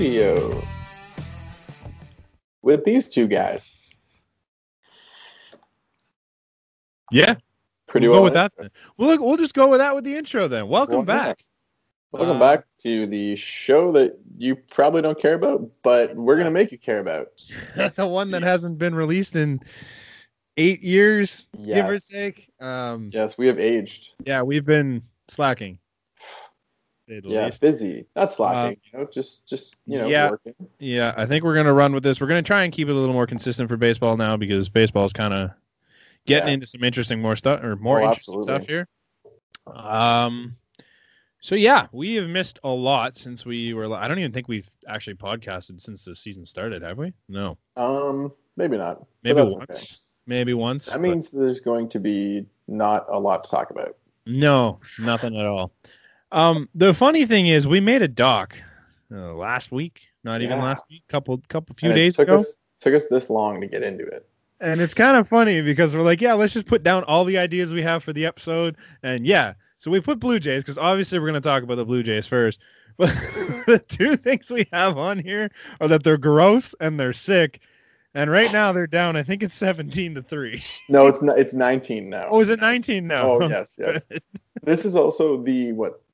studio with these two guys. Yeah. Pretty we'll well. Go with that. We'll just go with that with the intro then. Welcome back. Welcome back to the show that you probably don't care about, but we're going to make you care about. The one that hasn't been released in 8 years, give or take. Yes, we have aged. Yeah, we've been slacking. Busy. Not slacking. Working. Yeah, I think we're going to run with this. We're going to try and keep it a little more consistent for baseball now because baseball is kind of getting into some interesting stuff here. So yeah, we have missed a lot since we were. I don't even think we've actually podcasted since the season started, have we? No. Maybe not. Maybe once. Okay. Maybe once. That means there's going to be not a lot to talk about. No, nothing at all. The funny thing is, we made a doc last week. A few days ago. Took us this long to get into it. And it's kind of funny because we're like, yeah, let's just put down all the ideas we have for the episode. And yeah, so we put Blue Jays because obviously we're going to talk about the Blue Jays first. But the two things we have on here are that they're gross and they're sick. And right now they're down. I think it's 17-3. No, it's 19 now. Oh, is it 19 now? Oh, yes. This is also the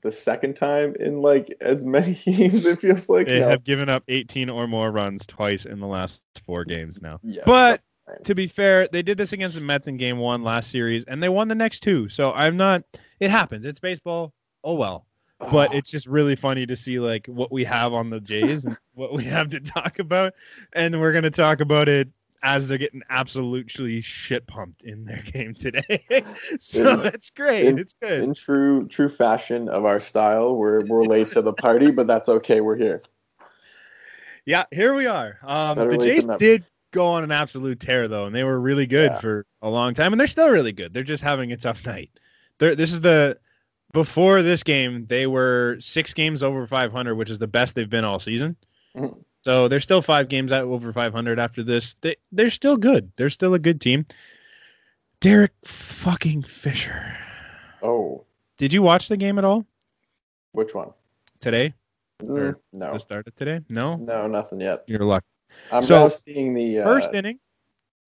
second time in like as many games it feels like they have given up 18 or more runs twice in the last four games now. Yeah. But to be fair, they did this against the Mets in game one last series, and they won the next two. So it happens. It's baseball. Oh, well. But it's just really funny to see like what we have on the Jays and what we have to talk about. And we're going to talk about it as they're getting absolutely shit pumped in their game today. So it's great. It's good. In true fashion of our style, we're late to the party, but that's okay. We're here. Yeah, here we are. The Jays did go on an absolute tear though, and they were really good for a long time, and they're still really good. They're just having a tough night. Before this game, they were 6 games over 500, which is the best they've been all season. Mm-hmm. So they're still 5 games out over 500 after this. They're still good. They're still a good team. Derek fucking Fisher. Oh, did you watch the game at all? Which one? Today? No. The start of today? No. No, nothing yet. You're lucky. I'm now seeing the first inning.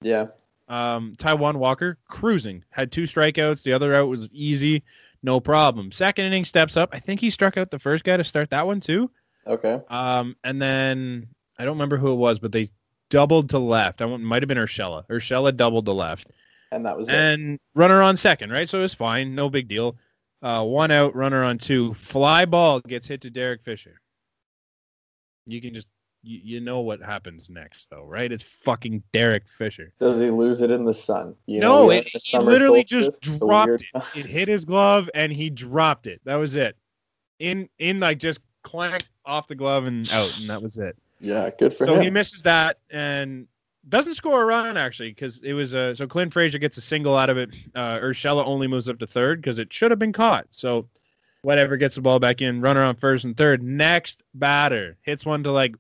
Yeah. Taijuan Walker cruising, had 2 strikeouts. The other out was easy, no problem. Second inning steps up. I think he struck out the first guy to start that one too. Okay. And then I don't remember who it was, but they doubled to left. Might have been Urshela. Urshela doubled to left, and that was it. Runner on second, right? So it was fine, no big deal. One out, runner on two. Fly ball gets hit to Derek Fisher. You can just. You know what happens next, though, right? It's fucking Derek Fisher. Does he lose it in the sun? He literally just dropped it. It hit his glove, and he dropped it. That was it. In like, just clank off the glove and out, and that was it. Yeah, good for him. So he misses that and doesn't score a run, actually, because it was so Clint Frazier gets a single out of it. Urshela only moves up to third because it should have been caught. So whatever, gets the ball back in, runner on first and third. Next batter hits one to, like,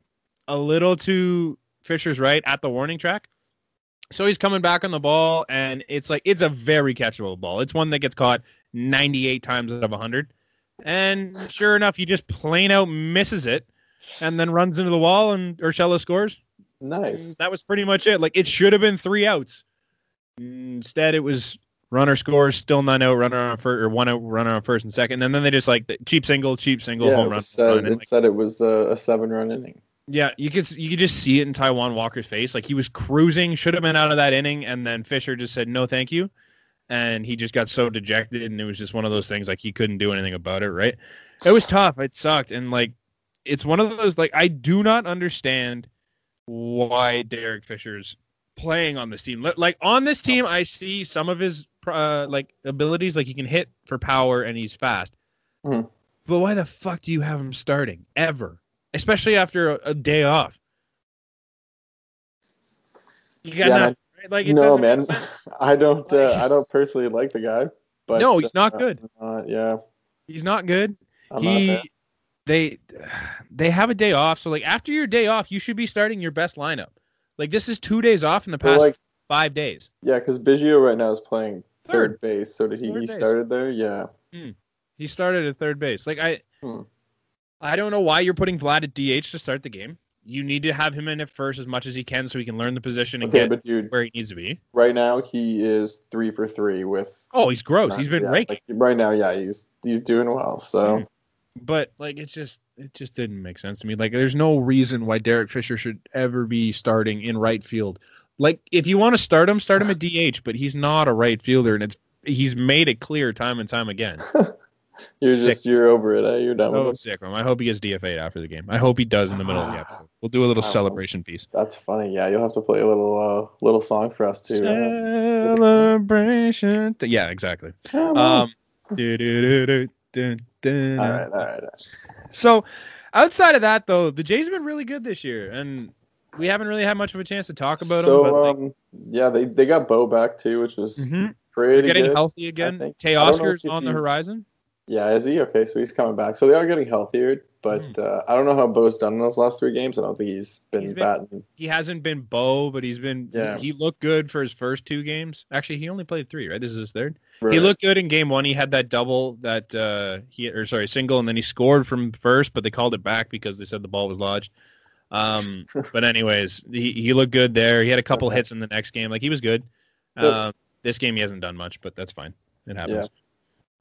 a little to Fisher's right at the warning track. So he's coming back on the ball, and it's like it's a very catchable ball. It's one that gets caught 98 times out of 100. And sure enough, he just plain out misses it and then runs into the wall, and Urshela scores. Nice. And that was pretty much it. Like, it should have been 3 outs. Instead, it was runner scores, still 9-0, runner on first, or 1-0, runner on first and second. And then they just, like, cheap single, home run. It said it was a 7-run inning. Yeah, you could just see it in Taijuan Walker's face. Like, he was cruising, should have been out of that inning, and then Fisher just said, no, thank you. And he just got so dejected, and it was just one of those things, like, he couldn't do anything about it, right? It was tough. It sucked. And, like, it's one of those, like, I do not understand why Derek Fisher's playing on this team. Like, on this team, I see some of his, like, abilities. Like, he can hit for power, and he's fast. Mm-hmm. But why the fuck do you have him starting, ever? Especially after a day off. You got nothing, right? Like, no, man. I don't personally like the guy. But no, he's not good. He's not good. They have a day off, so like after your day off, you should be starting your best lineup. Like, this is 2 days off in the past 5 days. Yeah, because Biggio right now is playing third base. So did he started there? Yeah. He started at third base. Like I. I don't know why you're putting Vlad at DH to start the game. You need to have him in at first as much as he can so he can learn the position and get where he needs to be. Right now, he is 3 for 3 with... Oh, he's gross. He's been raking. Like, right now, he's doing well, so... But, like, it just didn't make sense to me. Like, there's no reason why Derek Fisher should ever be starting in right field. Like, if you want to start him at DH, but he's not a right fielder, and he's made it clear time and time again. You're over it, eh? You're done with it. Sick, man. I hope he gets DFA'd after the game. I hope he does in the middle of the episode. We'll do a little celebration piece. That's funny. Yeah, you'll have to play a little song for us, too. Celebration. Yeah, exactly. All right. So, outside of that, though, the Jays have been really good this year, and we haven't really had much of a chance to talk about them. So, they got Bo back, too, which was... Mm-hmm. They're getting healthy again. Tay Oscar's on the horizon. Yeah, is he? Okay, so he's coming back. So they are getting healthier, but I don't know how Bo's done in those last 3 games. I don't think he's been batting. He hasn't been Bo, but he's been. Yeah. He looked good for his first 2 games. Actually, he only played 3, right? This is his 3rd. Right. He looked good in game 1. He had that double, single, and then he scored from first, but they called it back because they said the ball was lodged. But anyways, he looked good there. He had a couple hits in the next game. Like he was good. This game he hasn't done much, but that's fine. It happens. Yeah.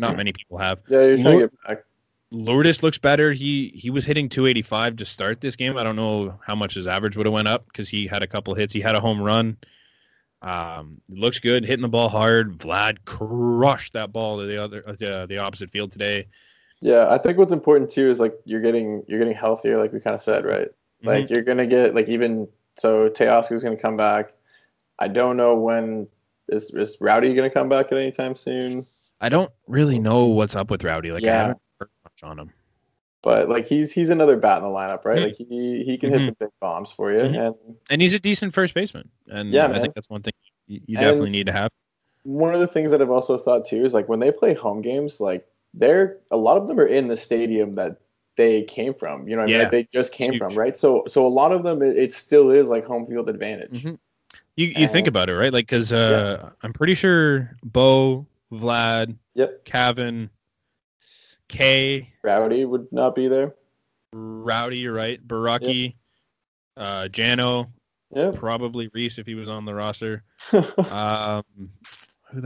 Not many people have. Yeah, you're trying to get back. Lourdes looks better. He was hitting 285 to start this game. I don't know how much his average would have went up because he had a couple hits. He had a home run. Looks good, hitting the ball hard. Vlad crushed that ball to the opposite field today. Yeah, I think what's important too is like you're getting healthier, like we kind of said, right? Mm-hmm. Like you're gonna get Teoscar's gonna come back. I don't know when. Is Rowdy going to come back at any time soon? I don't really know what's up with Rowdy. Like I haven't heard much on him. But like he's another bat in the lineup, right? Mm-hmm. Like he can hit some big bombs for you, and he's a decent first baseman. And I think that's one thing you definitely need to have. One of the things that I've also thought too is like when they play home games, like a lot of them are in the stadium that they came from. You know what I mean? Like, they just came from, right? So a lot of them it still is like home field advantage. Mm-hmm. You think about it, right? Like, because I'm pretty sure Bo, Vlad, Kevin, K. Rowdy would not be there. Rowdy, you're right. Baraki, Jano, probably Reese if he was on the roster. Who the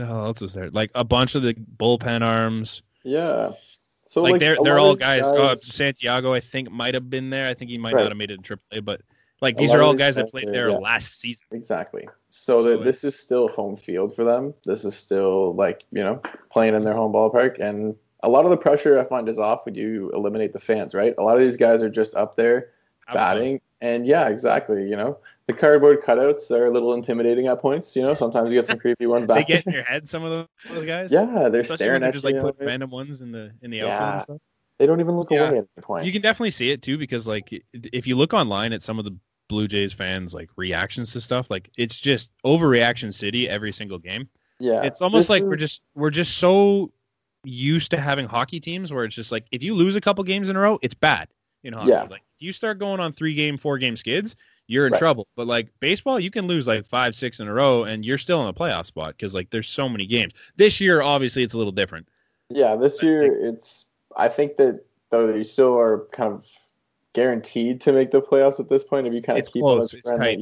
hell else is there? Like, a bunch of the bullpen arms. Yeah. So, like they're all guys. Santiago, I think, might have been there. I think he might not have made it in AAA, but... Like, these are all guys that played there last season. Exactly. So this is still home field for them. This is still, like, you know, playing in their home ballpark. And a lot of the pressure, I find, is off when you eliminate the fans, right? A lot of these guys are just up there batting. And, yeah, exactly, you know. The cardboard cutouts are a little intimidating at points, you know. Sometimes you get some creepy ones back. They get in your head, some of those guys? Yeah, they're staring at you. Just, like, put random ones in the outfield and stuff. They don't even look away at the point. You can definitely see it, too, because, like, if you look online at some of the Blue Jays fans like reactions to stuff, like it's just overreaction city every single game. Yeah, it's almost like we're just so used to having hockey teams where it's just like if you lose a couple games in a row, it's bad in hockey. Yeah. Like if you start going on 3-game, 4-game skids, you're in trouble. But like baseball, you can lose like 5-6 in a row and you're still in a playoff spot because like there's so many games. This year, obviously, it's a little different. Yeah, I think that though you still are kind of guaranteed to make the playoffs at this point if you kind of it's keep close. It's tight.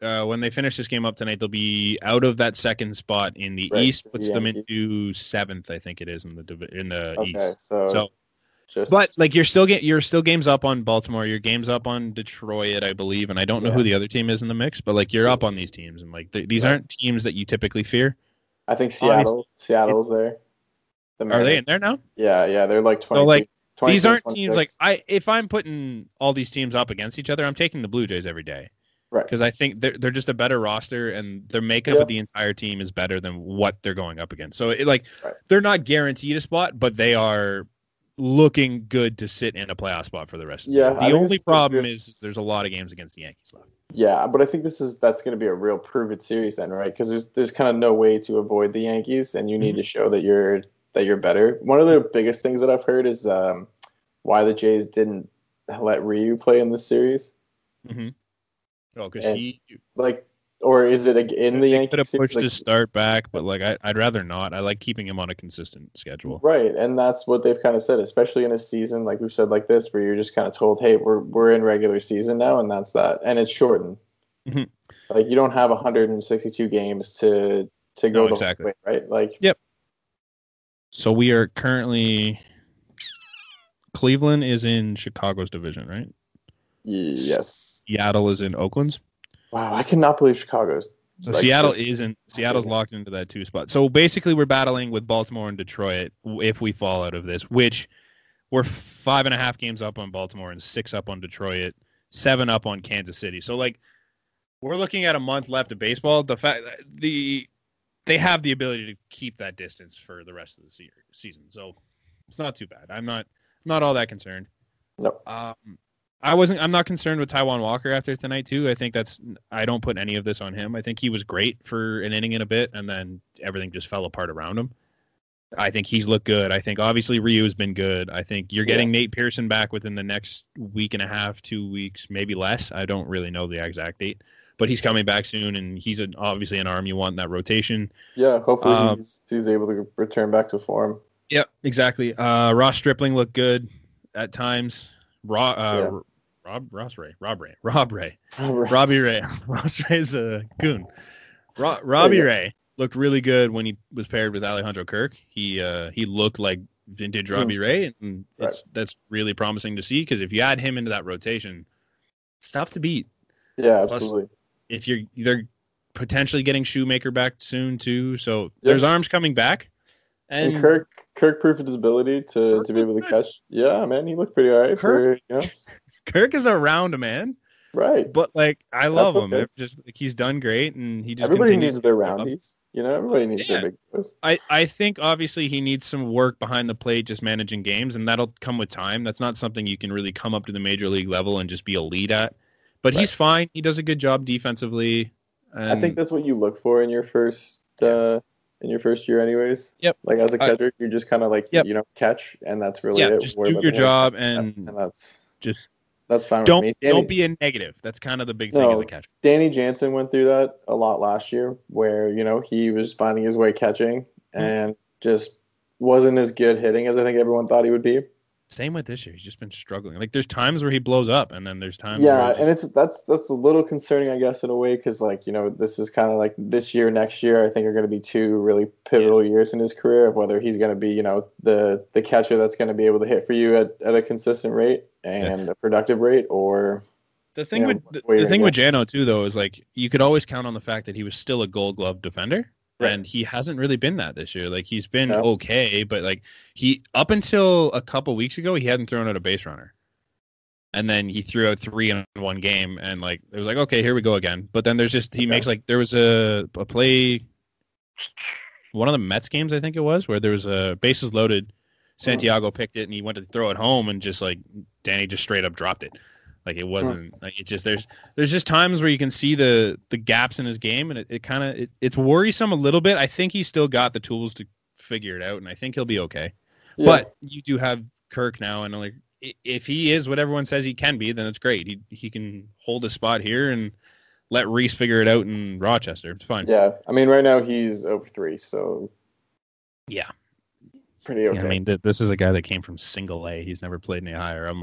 When they finish this game up tonight, they'll be out of that second spot in the East, puts them into 7th, I think it is in the East. But you're still games up on Baltimore, your games up on Detroit, I believe, and I don't know who the other team is in the mix, but like you're up on these teams, and like these aren't teams that you typically fear. I think Seattle's there. Are they in there now? Yeah, they're like 20. So, like, these aren't 26. Teams like if I'm putting all these teams up against each other, I'm taking the Blue Jays every day. Right. Because I think they're just a better roster and their makeup of the entire team is better than what they're going up against. So they're not guaranteed a spot, but they are looking good to sit in a playoff spot for the rest of the year. The only problem is there's a lot of games against the Yankees left. Yeah, but I think that's going to be a real proven series then, right? Because there's kind of no way to avoid the Yankees and you need to show that you're better. One of the biggest things that I've heard is why the Jays didn't let Ryu play in this series. Mm-hmm. Oh, because he... Like, Or is it in the Yankees? Could have pushed his start back, but I'd rather not. I like keeping him on a consistent schedule. Right, and that's what they've kind of said, especially in a season like we've said like this, where you're just kind of told, hey, we're in regular season now, and that's that, and it's shortened. Mm-hmm. You don't have 162 games to go the whole way, right? Yep. So we are currently Cleveland is in Chicago's division, right? Yes. Seattle is in Oakland's. Wow, I cannot believe Chicago's. So Seattle's locked into that two spot. So basically, we're battling with Baltimore and Detroit if we fall out of this, which we're 5.5 games up on Baltimore and 6 up on Detroit, 7 up on Kansas City. So we're looking at a month left of baseball. The fact they have the ability to keep that distance for the rest of the season, so it's not too bad. I'm not all that concerned. No. I'm not concerned with Taijuan Walker after tonight too. I don't put any of this on him. I think he was great for an inning and a bit, and then everything just fell apart around him. I think he's looked good. I think obviously Ryu has been good. I think you're getting Nate Pearson back within the next week and a half, 2 weeks, maybe less. I don't really know the exact date, but he's coming back soon, and he's obviously an arm you want in that rotation. Yeah, hopefully he's able to return back to form. Yep, yeah, exactly. Ross Stripling looked good at times. Robbie Ray. Ross Ray's a goon. Robbie Ray looked really good when he was paired with Alejandro Kirk. He looked like vintage Robbie Ray, and that's really promising to see, because if you add him into that rotation, it's tough to beat. Yeah, absolutely. Plus, if they're potentially getting Shoemaker back soon too, so there's arms coming back. And Kirk proved his ability to be able to catch. Yeah, man, he looked pretty all right. Kirk is a round man. Right. But, I love him. Okay. He's done great, and he just everybody needs their roundies. Everybody needs their big throws. I think, obviously, he needs some work behind the plate just managing games, and that'll come with time. That's not something you can really come up to the major league level and just be a lead at. But he's fine. He does a good job defensively. And I think that's what you look for in your first in your first year anyways. Yep. As a catcher, you're just kind of catch, and that's really it. Just do your job, and that's fine with me. Don't be a negative. That's kind of the big thing as a catcher. Danny Jansen went through that a lot last year where, he was finding his way catching and just wasn't as good hitting as I think everyone thought he would be. Same with this year. He's just been struggling. There's times where he blows up, and then there's times. Yeah, where that's a little concerning, I guess, in a way, because this is kind of this year, next year. I think are going to be two really pivotal years in his career of whether he's going to be, the catcher that's going to be able to hit for you at a consistent rate and a productive rate, or. The thing with Jano too, though, is you could always count on the fact that he was still a Gold Glove defender. And he hasn't really been that this year. He's been okay, but he up until a couple weeks ago, he hadn't thrown out a base runner. And then he threw out 3 in one game, and it was okay, here we go again. But then there's just he makes there was a play, one of the Mets games I think it was, where there was a bases loaded. Santiago picked it, and he went to throw it home, and just Danny just straight up dropped it. It wasn't it's just there's just times where you can see the gaps in his game, and it's worrisome a little bit. I think he's still got the tools to figure it out, and I think he'll be okay. Yeah. But you do have Kirk now, and if he is what everyone says he can be, then it's great. He can hold a spot here and let Reese figure it out in Rochester. It's fine. Yeah, I mean right now he's over 3, so yeah, pretty okay. Yeah, I mean this is a guy that came from single A. He's never played any higher. I'm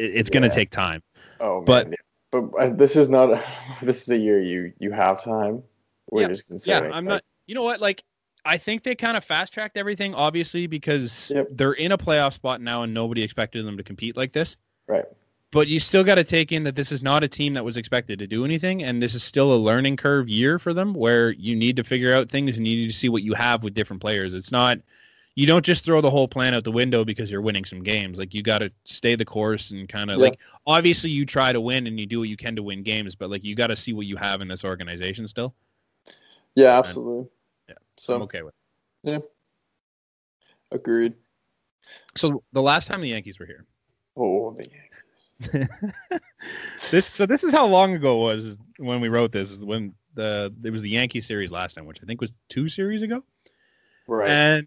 it's going to take time. Oh, man. But this is not. This is a year you have time. We're just considering. Yeah, I'm not. You know what? I think they kind of fast tracked everything, obviously, because they're in a playoff spot now, and nobody expected them to compete like this. Right. But you still got to take in that this is not a team that was expected to do anything, and this is still a learning curve year for them, where you need to figure out things and you need to see what you have with different players. It's not. You don't just throw the whole plan out the window because you're winning some games. You got to stay the course and kind of obviously you try to win and you do what you can to win games, but you got to see what you have in this organization still. Yeah, absolutely. And, so I'm okay with it. Yeah. Agreed. So the last time the Yankees were here. Oh, the Yankees. This is how long ago it was when we wrote this, when it was the Yankee series last time, which I think was 2 series ago. Right. And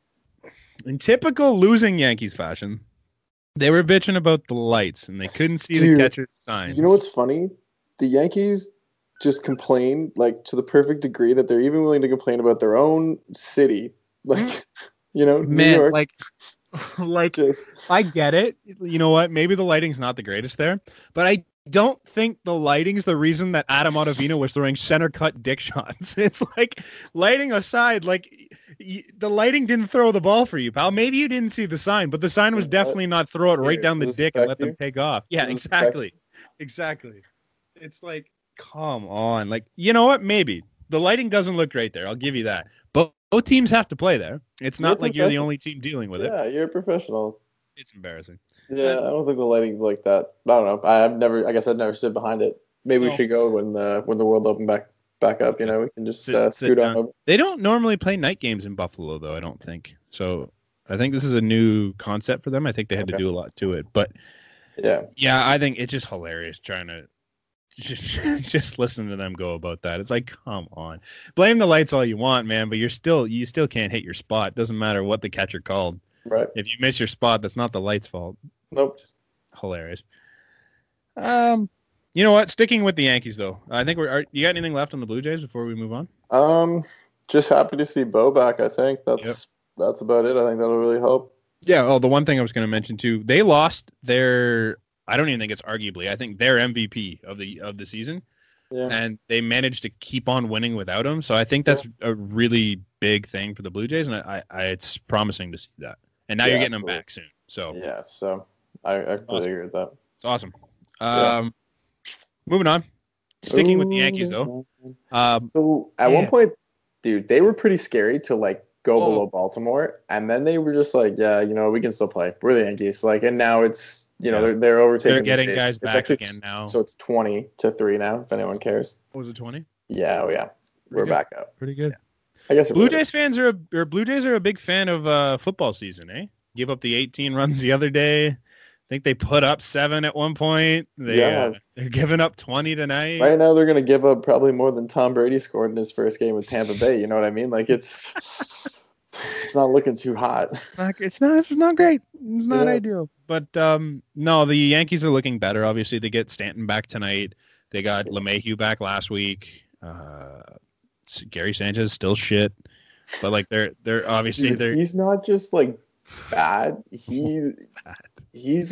in typical losing Yankees fashion, they were bitching about the lights, and they couldn't see the catcher's signs. You know what's funny? The Yankees just complain, like, to the perfect degree that they're even willing to complain about their own city. Like, you know, man, New York. Like just. I get it. You know what? Maybe the lighting's not the greatest there, but I don't think the lighting's the reason that Adam Ottavino was throwing center cut dick shots. It's like, lighting aside, like, the lighting didn't throw the ball for you, pal. Maybe you didn't see the sign, but the sign was definitely not throw it right down the dick and let them take off. Yeah, exactly. Exactly. It's like, come on. Like, you know what? Maybe the lighting doesn't look great there. I'll give you that. But both teams have to play there. It's not like you're the only team dealing with it. Yeah, you're a professional. It's embarrassing. Yeah, I don't think the lighting's like that. I don't know. I guess I've never stood behind it. Maybe we should go when the World Open back up. You know, we can just scoot on over. They don't normally play night games in Buffalo, though, I don't think. So I think this is a new concept for them. I think they had to do a lot to it. But yeah, I think it's just hilarious trying to just listen to them go about that. It's like, come on, blame the lights all you want, man, but you still can't hit your spot. Doesn't matter what the catcher called. Right. If you miss your spot, that's not the light's fault. Nope. Just hilarious. You know what? Sticking with the Yankees, though, I think you got anything left on the Blue Jays before we move on? Just happy to see Bo back. I think that's about it. I think that'll really help. Yeah. Oh, the one thing I was going to mention too, they lost their. I don't even think it's arguably. I think they're MVP of the season, and they managed to keep on winning without him. So I think that's a really big thing for the Blue Jays, and I it's promising to see that. And now you're getting them back soon. So I completely agree with that. It's awesome. Moving on, sticking with the Yankees though. So at one point, dude, they were pretty scary to like go below Baltimore, and then they were just like, yeah, you know, we can still play. We're the Yankees, like, and now it's. You know, they're overtaking. They're getting guys back again now. So it's 20-3 now, if anyone cares. Was it 20? Yeah, we're back up. Pretty good. Yeah. I guess Blue Jays are a big fan of football season, eh? Give up the 18 runs the other day. I think they put up 7 at one point. They're giving up 20 tonight. Right now, they're going to give up probably more than Tom Brady scored in his first game with Tampa Bay. You know what I mean? Like it's not looking too hot. It's not great. It's not ideal. But no, the Yankees are looking better. Obviously, they get Stanton back tonight. They got LeMahieu back last week. Gary Sanchez still shit, but like they're obviously he's not just like bad. He's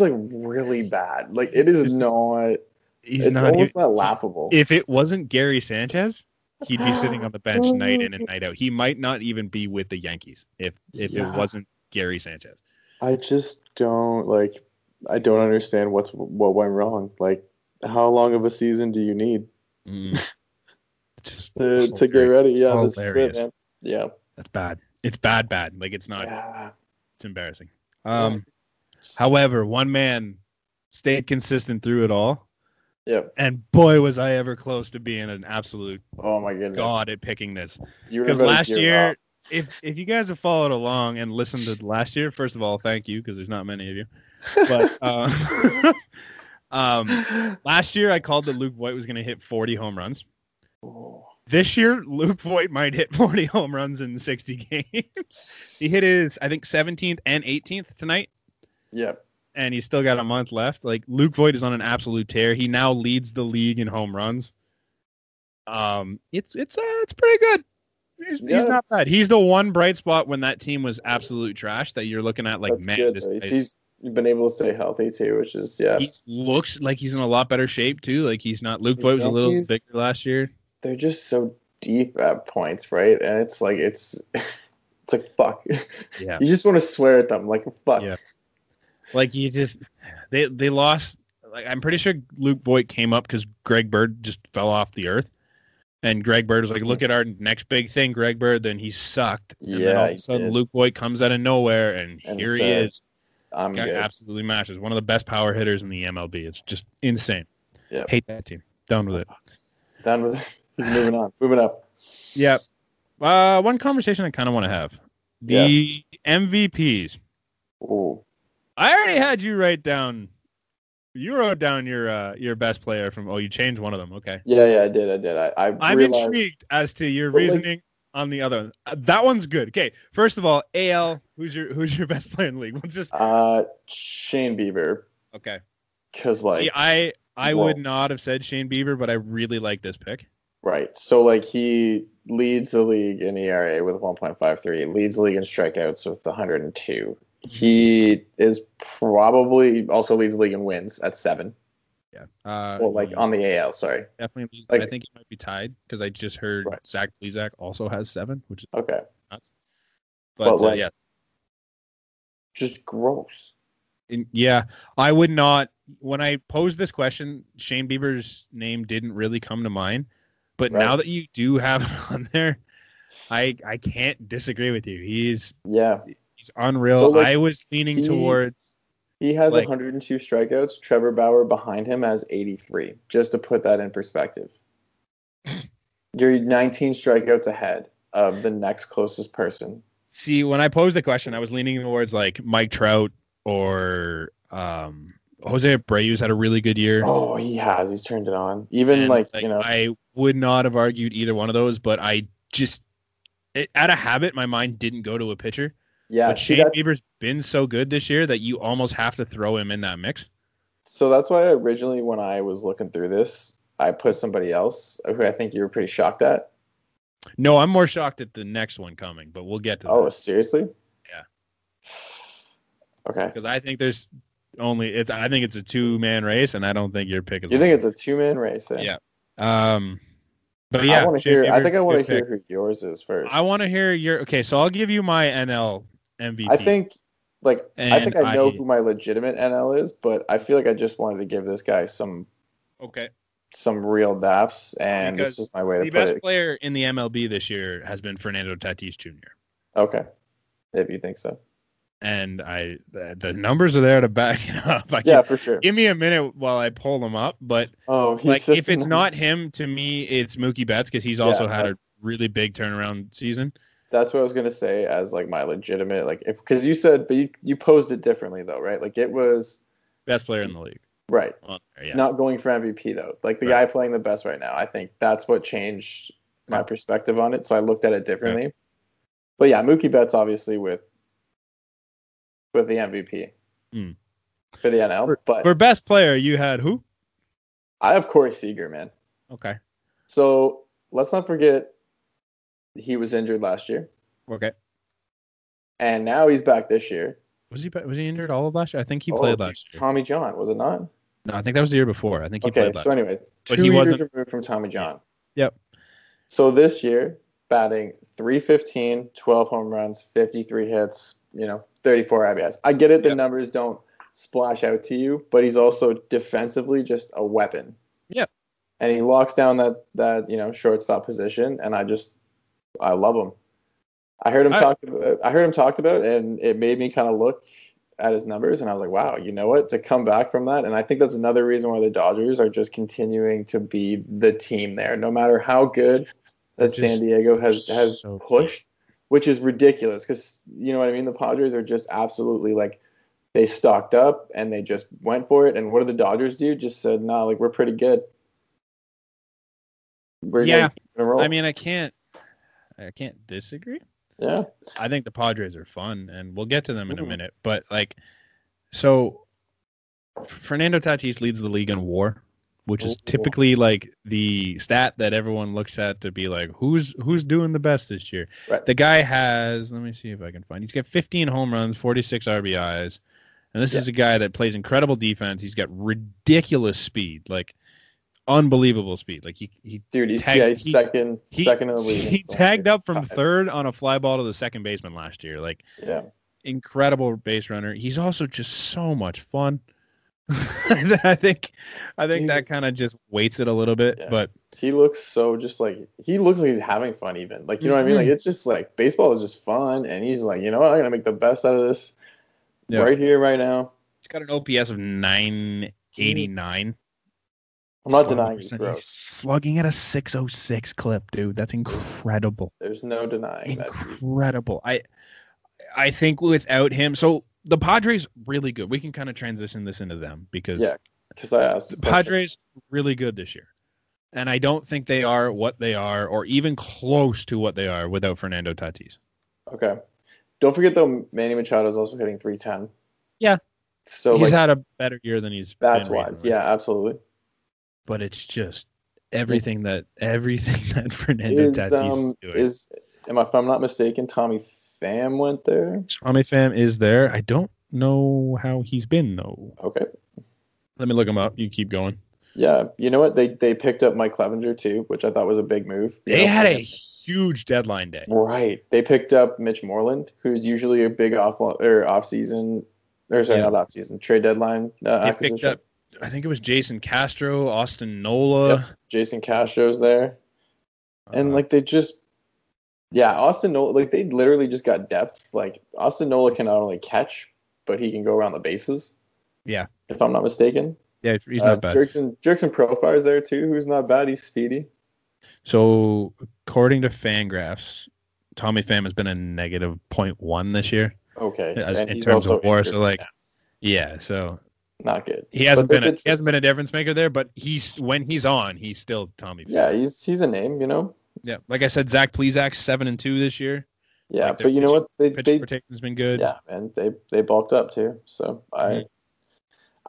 like really bad. Like it is not. It's not almost not laughable. If it wasn't Gary Sanchez, he'd be sitting on the bench night in and night out. He might not even be with the Yankees if it wasn't Gary Sanchez. I just don't like. I don't understand what went wrong. Like, how long of a season do you need just to get ready? Yeah, this is it, man. Yeah, that's bad. It's bad. Like, it's not. Yeah. It's embarrassing. However, one man stayed consistent through it all. Yep. And boy, was I ever close to being an absolute god at picking this. Because last year. If you guys have followed along and listened to last year, first of all, thank you, because there's not many of you. But last year, I called that Luke Voit was going to hit 40 home runs. This year, Luke Voit might hit 40 home runs in 60 games. He hit his, I think, 17th and 18th tonight. Yep. And he's still got a month left. Like, Luke Voit is on an absolute tear. He now leads the league in home runs. It's pretty good. He's not bad. He's the one bright spot when that team was absolute trash that you're looking at like, that's man, this place. He's been able to stay healthy too, which is He looks like he's in a lot better shape too. Like he's not. Luke Voit was a little bigger last year. They're just so deep at points, right? And it's like it's like fuck. Yeah. You just want to swear at them, like fuck. Yeah. Like you just they lost. Like I'm pretty sure Luke Voit came up because Greg Bird just fell off the earth. And Greg Bird was like, look at our next big thing, Greg Bird. Then he sucked. And then all of a sudden, Luke Voit comes out of nowhere, and here he is. Absolutely mashes. One of the best power hitters in the MLB. It's just insane. Yep. Hate that team. Done with it. Done with it. He's moving on. Moving up. Yep. One conversation I kind of want to have. The MVPs. Ooh. I already had you write down. You wrote down your best player from. Oh, you changed one of them. Okay. Yeah, I did. I'm intrigued as to your reasoning on the other one. That one's good. Okay, first of all, AL. Who's your best player in the league? Let's just Shane Bieber. Okay. Because I would not have said Shane Bieber, but I really like this pick. Right. So, like, he leads the league in ERA with 1.53, leads the league in strikeouts with 102. He is probably also leads the league in wins at 7. Yeah. Well, like on the AL, sorry. Definitely. Like, I think he might be tied because I just heard Zach Plesac also has 7, which is okay. Nuts. But like, yeah. Just gross. Yeah, I would not. When I posed this question, Shane Bieber's name didn't really come to mind. But now that you do have it on there, I can't disagree with you. He's unreal. So, like, I was leaning towards. He has 102 strikeouts. Trevor Bauer behind him has 83. Just to put that in perspective, you're 19 strikeouts ahead of the next closest person. See, when I posed the question, I was leaning towards like Mike Trout or Jose Abreu's had a really good year. Oh, he has. He's turned it on. Even and, like, you know, I would not have argued either one of those, but I just out of habit, my mind didn't go to a pitcher. Yeah, but Shane Bieber's been so good this year that you almost have to throw him in that mix. So that's why originally when I was looking through this, I put somebody else who I think you were pretty shocked at. No, I'm more shocked at the next one coming, but we'll get to that. Oh, seriously? Yeah. Okay. Because I think there's only I think it's a 2-man race, and I don't think your pick is. You think it's a 2-man race? Yeah. But yeah, I want to hear who yours is first. I want to hear your. Okay, so I'll give you my NL MVP. I think I know who my legitimate NL is, but I feel like I just wanted to give this guy some real daps, and because this is my way to put it. The best player in the MLB this year has been Fernando Tatis Jr. Okay, if you think so. And the numbers are there to back it up. Yeah, for sure. Give me a minute while I pull them up. But if it's not him, to me, it's Mookie Betts because he's also had a really big turnaround season. That's what I was gonna say as like my legitimate because you said, but you posed it differently though, right? Like it was best player in the league, right? Well, yeah. Not going for MVP though. Like the guy playing the best right now. I think that's what changed my perspective on it. So I looked at it differently. Yeah. But yeah, Mookie Betts obviously with the MVP for the NL. But for best player, you had who? I have Corey Seager, man. Okay. So let's not forget he was injured last year. Okay. And now he's back this year. Was he injured all of last year? I think he played last year. Tommy John, was it not? No, I think that was the year before. I think he played last year. So anyway, but 2 years removed from Tommy John. Yep. So this year, batting .315, 12 home runs, 53 hits, 34 RBIs. I get it. The numbers don't splash out to you, but he's also defensively just a weapon. Yeah. And he locks down that shortstop position, and I love him. I heard him talked about, and it made me kind of look at his numbers, and I was like, wow, you know what? To come back from that, and I think that's another reason why the Dodgers are just continuing to be the team there, no matter how good that San Diego has pushed. Which is ridiculous because, you know what I mean? The Padres are just absolutely they stocked up and they just went for it. And what did the Dodgers do? Just said, no, we're pretty good. We're gonna roll. I mean, I can't disagree. Yeah. I think the Padres are fun and we'll get to them in a minute. But so Fernando Tatis leads the league in WAR, which is typically the stat that everyone looks at to be who's doing the best this year. Right. The guy has, let me see if I can find, he's got 15 home runs, 46 RBIs. And this is a guy that plays incredible defense. He's got ridiculous speed, unbelievable speed. He's second in the league. He tagged up from third on a fly ball to the second baseman last year. Incredible base runner. He's also just so much fun. I think that kind of just weights it a little bit, but he looks so just like he's having fun even. You know what I mean? It's just baseball is just fun, and he's you know what? I'm gonna make the best out of this right here, right now. He's got an OPS of 989. I'm not denying he's slugging at a 606 clip, dude. That's incredible. There's no denying that. Incredible. I think without him, so. The Padres really good. We can kind of transition this into them because I asked. The Padres really good this year, and I don't think they are what they are, or even close to what they are, without Fernando Tatis. Okay, don't forget though, Manny Machado is also hitting .310. Yeah, so he's had a better year than he's been. That's wise. Yeah, absolutely. But it's just everything that Fernando Tatis is doing. If I'm not mistaken, Tommy Pham went there. Tommy Pham is there. I don't know how he's been though. Okay, let me look him up. You keep going. Yeah, you know what? They picked up Mike Clevenger too, which I thought was a big move. They had a huge deadline day. Right. They picked up Mitch Moreland, who's usually a big trade deadline acquisition. Picked up, I think it was Jason Castro, Austin Nola. Yep. Jason Castro's there. And Austin Nola, they literally just got depth. Like Austin Nola can not only catch, but he can go around the bases. Yeah. If I'm not mistaken. Yeah, he's not bad. Jerkson Profar is there too, who's not bad. He's speedy. So, according to Fangraphs, Tommy Pham has been a negative .1 this year. Okay. In terms of WAR, so so not good. He hasn't been a difference maker there, but when he's on, he's still Tommy Pham. Yeah, he's a name, you know. Yeah, like I said, Zach Plesac 7-2 this year. Yeah, like but you know what? Pitch protection's been good. Yeah, and they bulked up too. So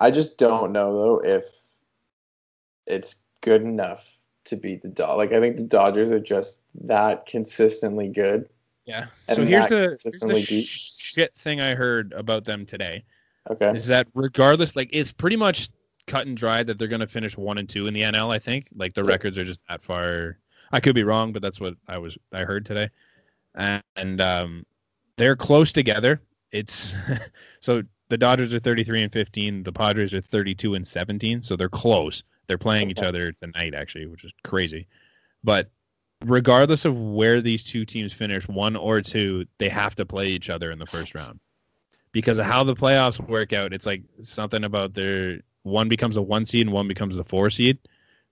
I just don't know though if it's good enough to beat the Dodgers. Like I think the Dodgers are just that consistently good. Yeah. So here's the shit thing I heard about them today. Okay. Is that regardless, like it's pretty much cut and dry that they're going to finish 1-2 in the NL. I think like the records are just that far. I could be wrong, but that's what I heard today. And they're close together. It's so. The Dodgers are 33-15. The Padres are 32-17. So they're close. They're playing each other tonight, actually, which is crazy. But regardless of where these two teams finish, 1 or 2, they have to play each other in the first round because of how the playoffs work out. It's like something about their one becomes a 1 seed and one becomes the 4 seed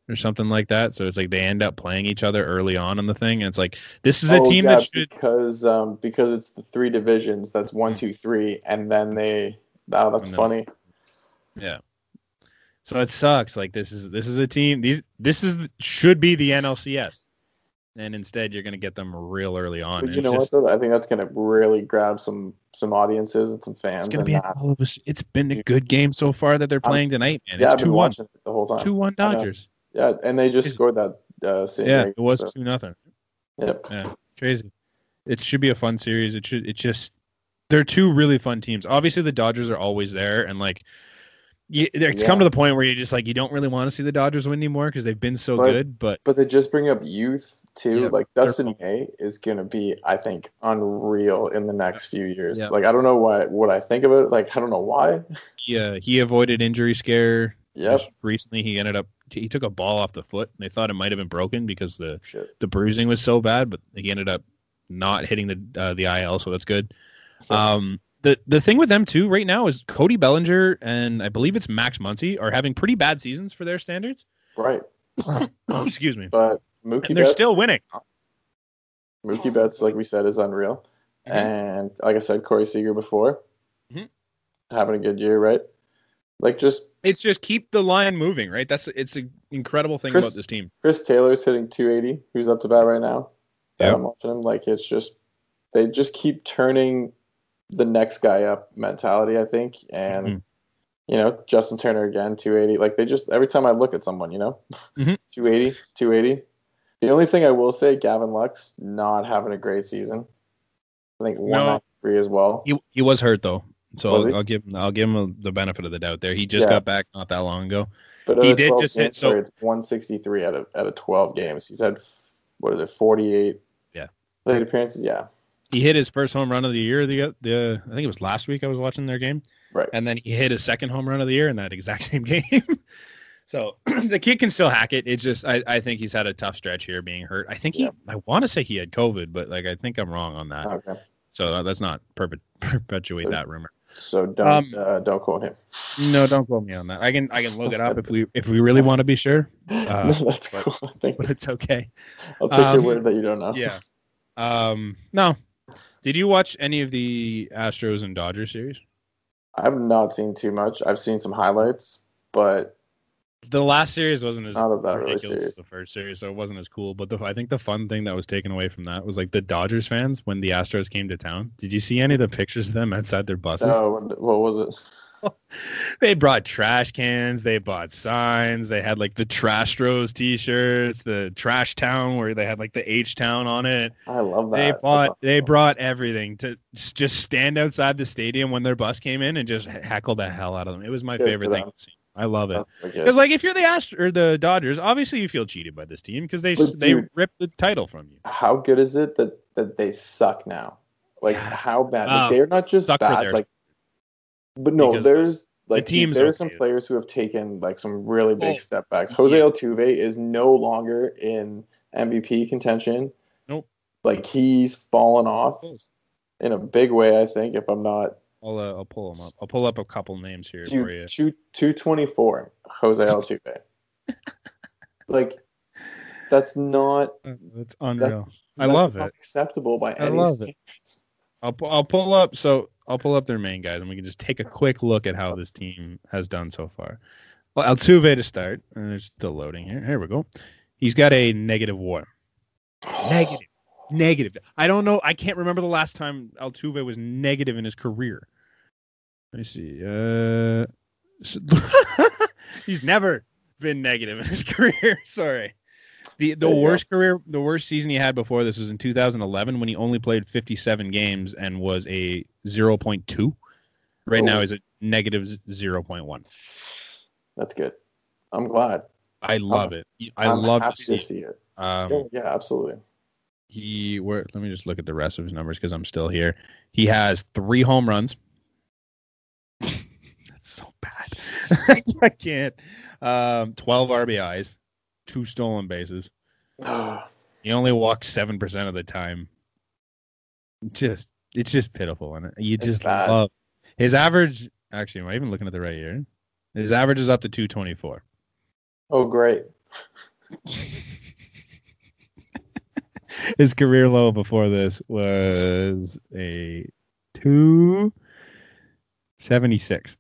or something like that. So it's like they end up playing each other early on in the thing. And it's like this is a team that should because it's the 3 divisions. That's 1, 2, 3, and then they. Wow, that's funny. Yeah. So it sucks. Like this is a team. Should be the NLCS, and instead you're going to get them real early on. But you know what? Though? I think that's going to really grab some audiences and some fans. It's going to be. It's been a good game so far that they're playing tonight, man. Yeah, it's 2-1 the whole time. 2-1 Dodgers. Yeah, and they just scored that. It was 2-0. Yep. Yeah, crazy. It should be a fun series. It should. It just. They're two really fun teams. Obviously, the Dodgers are always there, and come to the point where you just you don't really want to see the Dodgers win anymore because they've been so good. But they just bring up youth too. Yeah, like Dustin May is gonna be, I think, unreal in the next few years. Yeah. Like I don't know what I think about it. Like I don't know why. Yeah, he avoided injury scare. Yep. Just recently, he took a ball off the foot. And they thought it might have been broken because the bruising was so bad, but he ended up not hitting the IL, so that's good. The thing with them too right now is Cody Bellinger and I believe it's Max Muncy are having pretty bad seasons for their standards. Right. Excuse me. But Mookie Betts, still winning. Mookie Betts, like we said, is unreal. Mm-hmm. And like I said, Corey Seager before. Mm-hmm. Having a good year, right? Like it's just keep the line moving, right? It's an incredible thing about this team. Chris Taylor's hitting 280, who's up to bat right now. Yeah. I'm watching him. Like it's just they just keep turning the next guy up mentality, I think. And, Justin Turner again, 280. Like, they just, every time I look at someone, 280. The only thing I will say, Gavin Lux, not having a great season. I think 193 as well. He was hurt, though. So I'll give him the benefit of the doubt there. He just got back not that long ago. But he did just hit 163 out of 12 games. He's had, 48 late appearances? Yeah. He hit his first home run of the year. I think it was last week I was watching their game. Right. And then he hit his second home run of the year in that exact same game. So the kid can still hack it. It's just I think he's had a tough stretch here being hurt. I think I want to say he had COVID, but I think I'm wrong on that. Okay. So let's not perpetuate that rumor. So don't quote him. No, don't quote me on that. I can look it up if we really want to be sure. No, that's cool. But it's okay. I'll take your word that you don't know. Yeah. No. Did you watch any of the Astros and Dodgers series? I've not seen too much. I've seen some highlights, but the last series wasn't as ridiculous as the first series, so it wasn't as cool. But I think the fun thing that was taken away from that was the Dodgers fans when the Astros came to town. Did you see any of the pictures of them outside their buses? No. What was it? They brought trash cans. They bought signs. They had like the Trastros T-shirts, the Trash Town, where they had like the H Town on it. I love that. They brought everything to just stand outside the stadium when their bus came in and just heckle the hell out of them. It was my favorite thing to see. I love it because, like, if you're the Dodgers, obviously you feel cheated by this team because they ripped the title from you. How good is it that they suck now? Like, how bad? Like, they're not just bad. Like, but no, there's some players who have taken like some really big step backs. Jose Altuve is no longer in MVP contention. Nope. Like, he's fallen off in a big way. I think if I'm not. I'll pull them up. I'll pull up a couple names here for you. 224, Jose Altuve. Like, that's not. That's unreal. I love it. Acceptable by any. I love it. I'll pull up. So I'll pull up their main guys, and we can just take a quick look at how this team has done so far. Well, Altuve to start, and they're still loading here. Here we go. He's got a -1. Negative. I don't know. I can't remember the last time Altuve was negative in his career. Let me see. He's never been negative in his career. Sorry. The worst season he had before this was in 2011 when he only played 57 games and was a 0.2. Right now he's a -0.1. That's good. I'm glad. I love it. I'm happy to see it. Yeah, absolutely. Let me just look at the rest of his numbers because I'm still here. He has 3 home runs. That's so bad. I can't. 12 RBIs, 2 stolen bases. He only walks 7% of the time. It's just pitiful, isn't it? Love his average. Actually, am I even looking at the right year? His average is up to 224. Oh, great. His career low before this was a 276.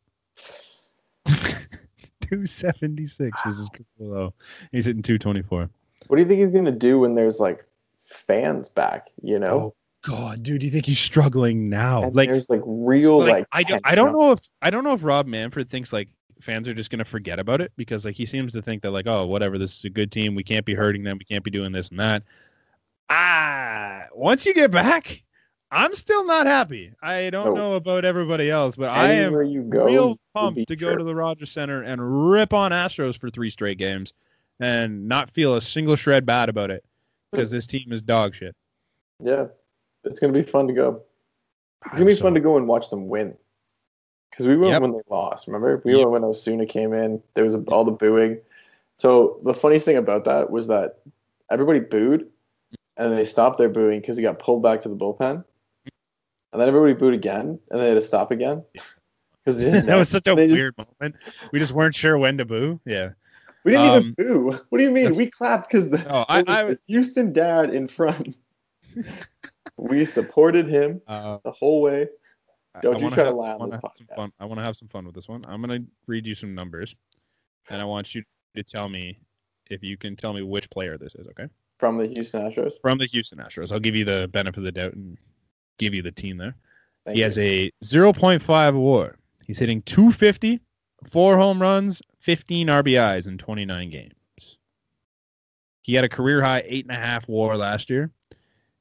276 was his career low. He's hitting 224. What do you think he's going to do when there's like fans back? You know? Oh God, dude, you think he's struggling now? And like, there's like real like I don't know if Rob Manfred thinks like fans are just going to forget about it because like he seems to think that like, oh, whatever, this is a good team. We can't be hurting them. We can't be doing this and that. Once you get back, I'm still not happy. I don't know about everybody else, but anywhere I am real pumped to go to the Rogers Center and rip on Astros for 3 straight games and not feel a single shred bad about it because this team is dog shit. Yeah, it's going to be fun to go. It's going to be fun to go and watch them win because we went when they lost. Remember? We went when Osuna came in. There was all the booing. So the funniest thing about that was that everybody booed. And they stopped their booing because he got pulled back to the bullpen. And then everybody booed again, and they had to stop again. That was such a weird moment. We just weren't sure when to boo. Yeah. We didn't even boo. What do you mean? We clapped because the Houston dad in front. We supported him the whole way. I want to have some fun with this one. I'm going to read you some numbers, and I want you to tell me if you can tell me which player this is, okay? From the Houston Astros? From the Houston Astros. I'll give you the benefit of the doubt and give you the team there. He has a 0.5 WAR. He's hitting 250, 4 home runs, 15 RBIs in 29 games. He had a career-high 8.5 WAR last year.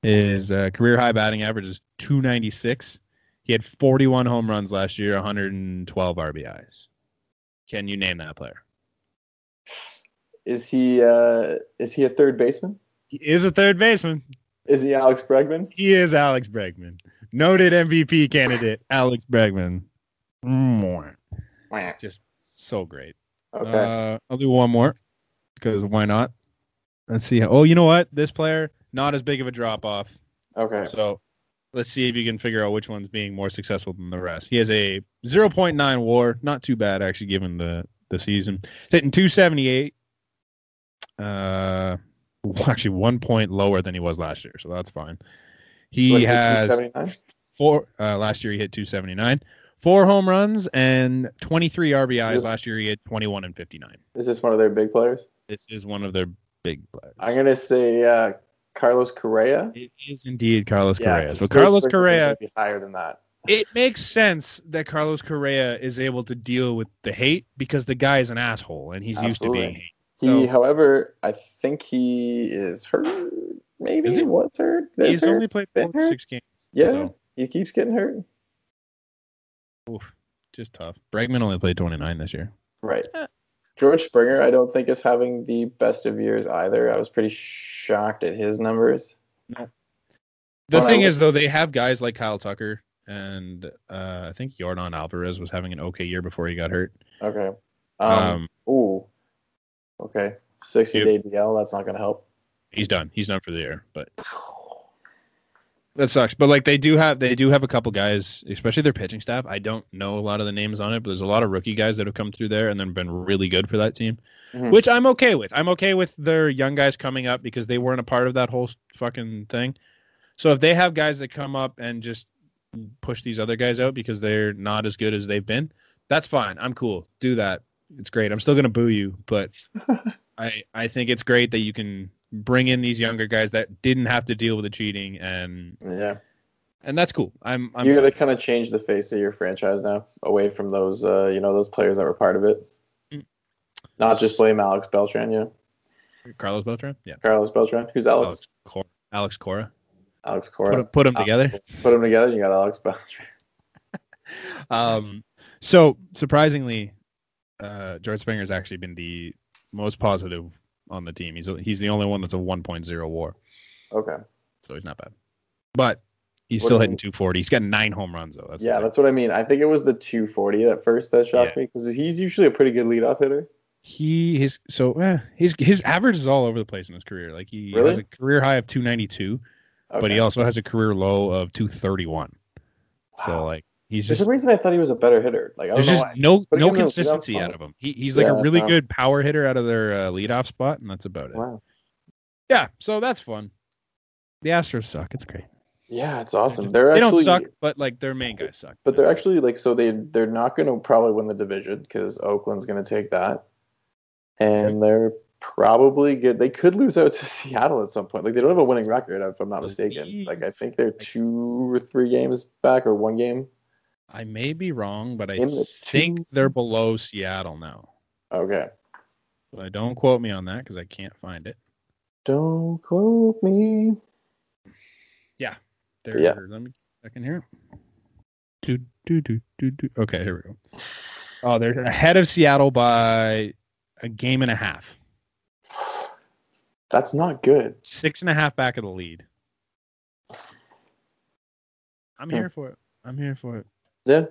His career-high batting average is 296. He had 41 home runs last year, 112 RBIs. Can you name that player? Is he a third baseman? He is a third baseman. Is he Alex Bregman? He is Alex Bregman. Noted MVP candidate, Alex Bregman. Just so great. Okay. I'll do one more because why not? Let's see. You know what? This player, not as big of a drop-off. Okay. So let's see if you can figure out which one's being more successful than the rest. He has a 0.9 WAR. Not too bad, actually, given the season. Hitting 278. Actually 1 point lower than he was last year, so that's fine. He has 4. Last year he hit 279, 4 home runs and 23 RBIs. Last year he hit 21 and 59. Is this one of their big players? This is one of their big players. I'm gonna say Carlos Correa. It is indeed Carlos Correa. So Carlos Correa is gonna be higher than that. It makes sense that Carlos Correa is able to deal with the hate because the guy is an asshole and he's Absolutely. Used to being hate. However, I think he is hurt. Maybe he was hurt. He's hurt. Only played 6 games. Yeah, so. He keeps getting hurt. Oof, just tough. Bregman only played 29 this year. Right. George Springer, I don't think, is having the best of years either. I was pretty shocked at his numbers. No. The thing is, though, they have guys like Kyle Tucker, and I think Yordan Alvarez was having an okay year before he got hurt. Okay. Okay. 60-day DL, that's not going to help. He's done. He's done for the year, but that sucks. But like they do have a couple guys, especially their pitching staff. I don't know a lot of the names on it, but there's a lot of rookie guys that have come through there and then been really good for that team, mm-hmm. which I'm okay with. I'm okay with their young guys coming up because they weren't a part of that whole fucking thing. So if they have guys that come up and just push these other guys out because they're not as good as they've been, that's fine. I'm cool. Do that. It's great. I'm still going to boo you, but I think it's great that you can bring in these younger guys that didn't have to deal with the cheating and that's cool. I'm You're going to kind of change the face of your franchise now away from those those players that were part of it. Mm. Not just blame Alex Beltran, yeah. Carlos Beltran? Yeah. Carlos Beltran. Who's Alex? Alex Cora. Alex Cora. Put them together. Put them together. You got Alex Beltran. So surprisingly, George Springer's actually been the most positive on the team. He's the only one that's a 1.0 WAR. Okay. So he's not bad, but he's still hitting 240. He's got 9 home runs though. That's what I mean. I think it was the 240 at first that shocked me because he's usually a pretty good leadoff hitter. His average is all over the place in his career. Like he has a career high of 292. Okay. But he also has a career low of 231. Wow. So like there's a reason I thought he was a better hitter. Like I don't know why. no consistency out of him. He's like a really good power hitter out of their leadoff spot, and that's about it. Wow. Yeah, so that's fun. The Astros suck. It's great. Yeah, it's awesome. They don't suck, but like their main guys suck. But they're actually like they're not going to probably win the division because Oakland's going to take that, and they're probably good. They could lose out to Seattle at some point. Like they don't have a winning record, if I'm not mistaken. Like I think they're 2 or 3 games back, or 1 game. I may be wrong, but I think they're below Seattle now. Okay, but don't quote me on that because I can't find it. Don't quote me. Yeah, there. Yeah. Let me second here. Okay, here we go. Oh, they're ahead of Seattle by a game and a half. That's not good. 6.5 back of the lead. I'm here for it. Yeah.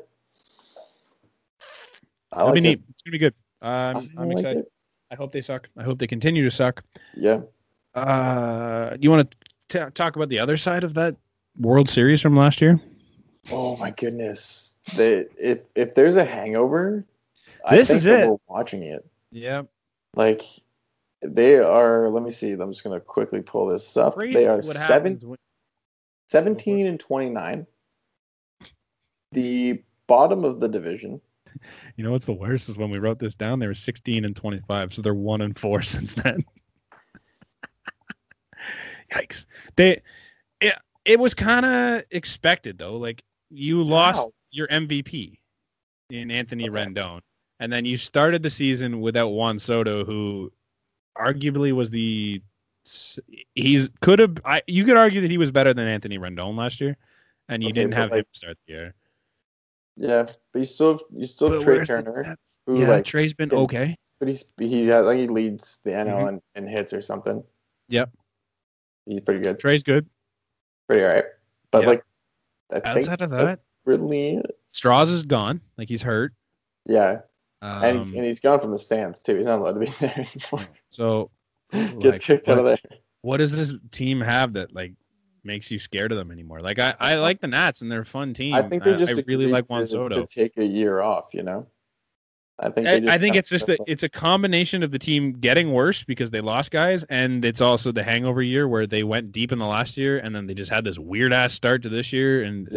It'll be neat. It's going to be good. I'm excited. I hope they suck. I hope they continue to suck. Yeah. Do you want to talk about the other side of that World Series from last year? Oh, my goodness. If there's a hangover, we're watching it. Yeah. Like... They are. Let me see. I'm just gonna quickly pull this up. They are 17 and 29. The bottom of the division. You know what's the worst is when we wrote this down. They were 16 and 25, so they're 1 and 4 since then. Yikes! It was kind of expected though. Like you lost your MVP in Anthony Rendon, and then you started the season without Juan Soto, who. Arguably was you could argue that he was better than Anthony Rendon last year, and you didn't have him start the year. Yeah, but you still have Trey Turner. Trey's been okay, but he leads the NL mm-hmm. and hits or something. Yep, he's pretty good. Trey's good, pretty alright. But I think outside of that, really, Strauss is gone. Like he's hurt. Yeah. And he's gone from the stands, too. He's not allowed to be there anymore. So, gets kicked out of there. What does this team have that, like, makes you scared of them anymore? Like, I like the Nats, and they're a fun team. I think they just really like Juan Soto. To take a year off, you know? I think it's just that it's a combination of the team getting worse because they lost guys, and it's also the hangover year where they went deep in the last year, and then they just had this weird-ass start to this year, and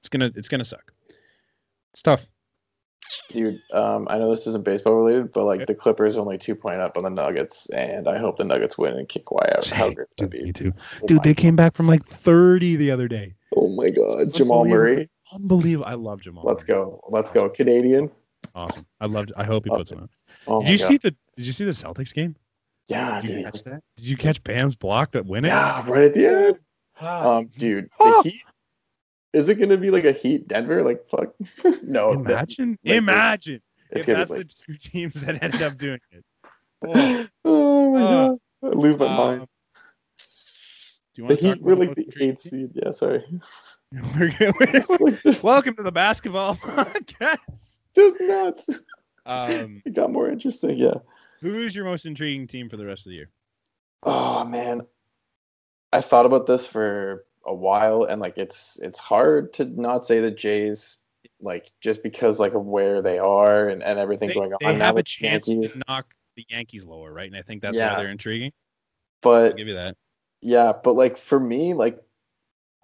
it's gonna suck. It's tough. Dude, I know this isn't baseball related, but the Clippers only 2 points up on the Nuggets, and I hope the Nuggets win and kick Y out. How great to be. Me too. Dude, they came back from 30 the other day. Oh my God, Jamal Murray. Unbelievable. I love Jamal. Let's go. Canadian. Awesome. I loved it. I hope he puts him out. Did you see the Celtics game? Yeah. Did you catch that? Did you catch Bam's block that win it? Yeah, right at the end. Dude, the Heat. Is it going to be like a Heat Denver? Like, fuck. No. Imagine if that's the two teams that ended up doing it. Oh my god. I lose my mind. Do you want to talk really about the 8th seed? Yeah, sorry. Welcome to the basketball podcast. Just nuts. It got more interesting, yeah. Who is your most intriguing team for the rest of the year? Oh man, I thought about this for a while, and like it's hard to not say the Jays, like just because like of where they are and everything going on. They have a chance to knock the Yankees lower, right? And I think that's why they're intriguing. But I'll give you that. Yeah, but like for me, like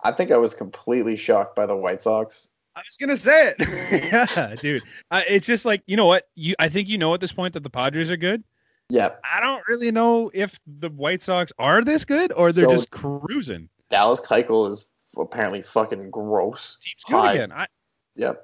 I think I was completely shocked by the White Sox. I was gonna say it. Yeah, dude. It's just like, you know what? I think you know at this point that the Padres are good. Yeah. I don't really know if the White Sox are this good or they're just cruising. Dallas Keuchel is apparently fucking gross. Deep's good again.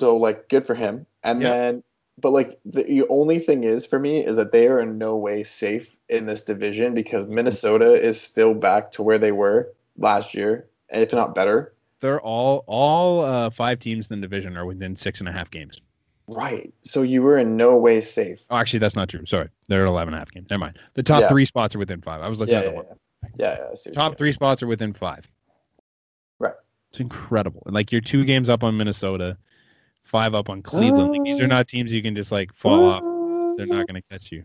So like, good for him. And then, but like the only thing is for me is that they are in no way safe in this division because Minnesota is still back to where they were last year, if not better. They're all five teams in the division are within 6.5 games. Right. So you were in no way safe. Oh, actually, that's not true. Sorry. They're 11.5 games. Never mind. The top three spots are within five. I was looking at the one. Yeah. Top three spots are within five. Right. It's incredible. And like you're 2 games up on Minnesota, 5 up on Cleveland. Like, these are not teams you can just like fall off. They're not going to catch you.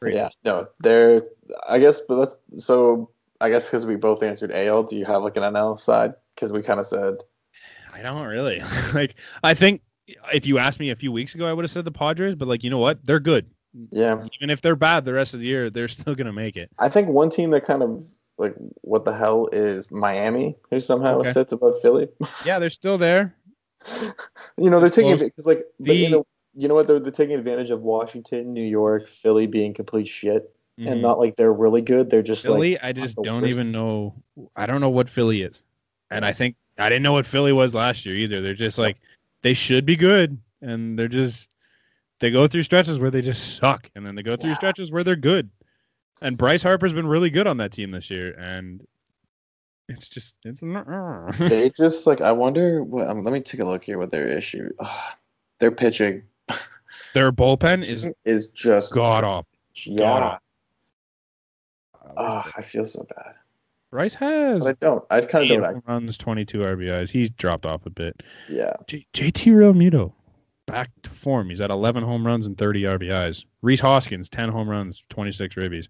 Great. Yeah. No, they're, I guess, but that's so. I guess because we both answered AL, do you have like an NL side? Because we kind of said, I don't really like. I think if you asked me a few weeks ago, I would have said the Padres. But like, you know what? They're good. Yeah. Even if they're bad the rest of the year, they're still gonna make it. I think one team that kind of like, what the hell is Miami, who somehow sits above Philly? Yeah, they're still there. You know, they're taking because like you know what, they're taking advantage of Washington, New York, Philly being complete shit. Mm-hmm. And not like they're really good. They're just Philly, like, I just don't even know. I don't know what Philly is. And I think I didn't know what Philly was last year either. They're just like, they should be good. And they're just, they go through stretches where they just suck. And then they go through stretches where they're good. And Bryce Harper's been really good on that team this year. And it's just, they just like, I wonder what, let me take a look here what their issue. They're pitching. Their bullpen is just god off. Yeah. I feel so bad. Rice has. But I don't. I kind of don't. Runs 22 RBIs. He's dropped off a bit. Yeah. JT Realmuto, back to form. He's at 11 home runs and 30 RBIs. Reese Hoskins, 10 home runs, 26 ribbies.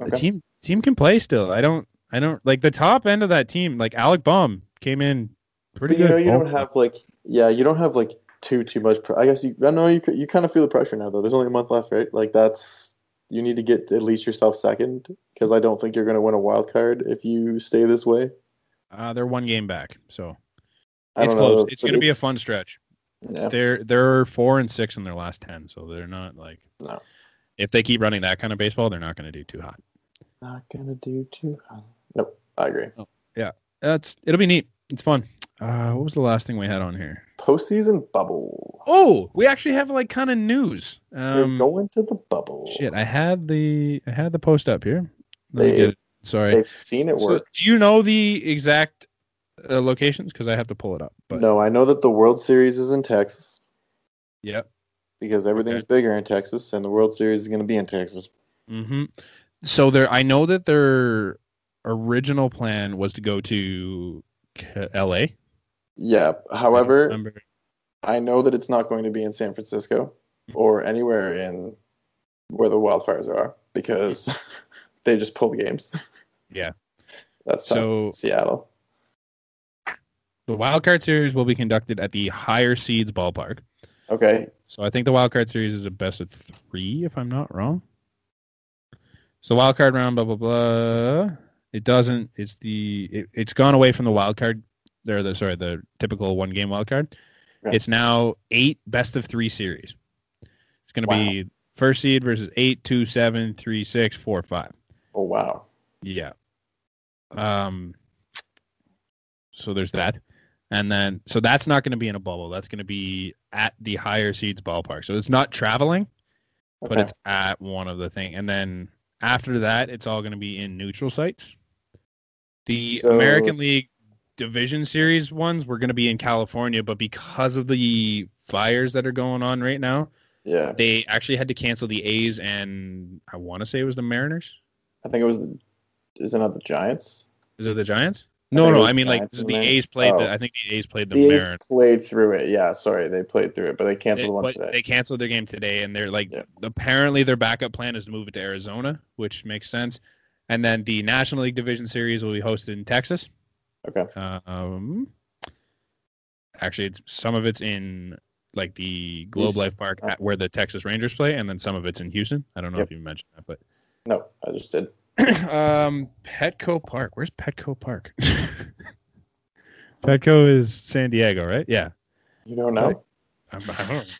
Okay. The team can play still. I don't like the top end of that team. Like Alec Baum came in pretty good. You know, you don't have like too much. I guess you kind of feel the pressure now though. There's only a month left, right? Like that's. You need to get at least yourself second because I don't think you're going to win a wild card if you stay this way. They're 1 game back, so it's close. It's going to be a fun stretch. Yeah. They're 4-6 in their last 10, so they're not like if they keep running that kind of baseball, they're not going to do too hot. Not going to do too hot. Nope, I agree. Oh, yeah, it'll be neat. It's fun. What was the last thing we had on here? Postseason bubble. Oh, we actually have like kind of news. They're going to the bubble. Shit, I had the post up here. Let me get it. Sorry, they've seen it work. So, do you know the exact locations? Because I have to pull it up. But no, I know that the World Series is in Texas. Yep. Because everything's bigger in Texas, and the World Series is going to be in Texas. Mm-hmm. So I know that their original plan was to go to L.A. Yeah. However, I know that it's not going to be in San Francisco or anywhere in where the wildfires are because they just pull the games. Yeah. That's tough. So Seattle. The wildcard series will be conducted at the higher seeds ballpark. Okay. So I think the wildcard series is a best of 3, if I'm not wrong. So wildcard round, blah, blah, blah. It doesn't. It's gone away from the wildcard. The typical 1-game wild card. Right. It's now 8 best-of-3 series. It's going to be first seed versus 8, 2, 7, 3, 6, 4, 5. Oh, wow. Yeah. So there's that. And then, so that's not going to be in a bubble. That's going to be at the higher seeds ballpark. So it's not traveling, okay, but it's at one of the thing. And then after that, it's all going to be in neutral sites. The American League Division Series ones were going to be in California, but because of the fires that are going on right now, yeah, they actually had to cancel the A's and I want to say it was the Mariners. I think it was the, isn't it the Giants? Is it the Giants? No. I mean, like the A's played. I think the A's played the Mariners. The A's played through it. Yeah, sorry, they played through it, but they canceled one today. They canceled their game today, and they're like, apparently their backup plan is to move it to Arizona, which makes sense. And then the National League Division Series will be hosted in Texas. Okay. Actually, some of it's in like the Globe Life Park at where the Texas Rangers play, and then some of it's in Houston. I don't know if you mentioned that, but no, I just did. Petco Park. Where's Petco Park? Petco is San Diego, right? Yeah. You don't know?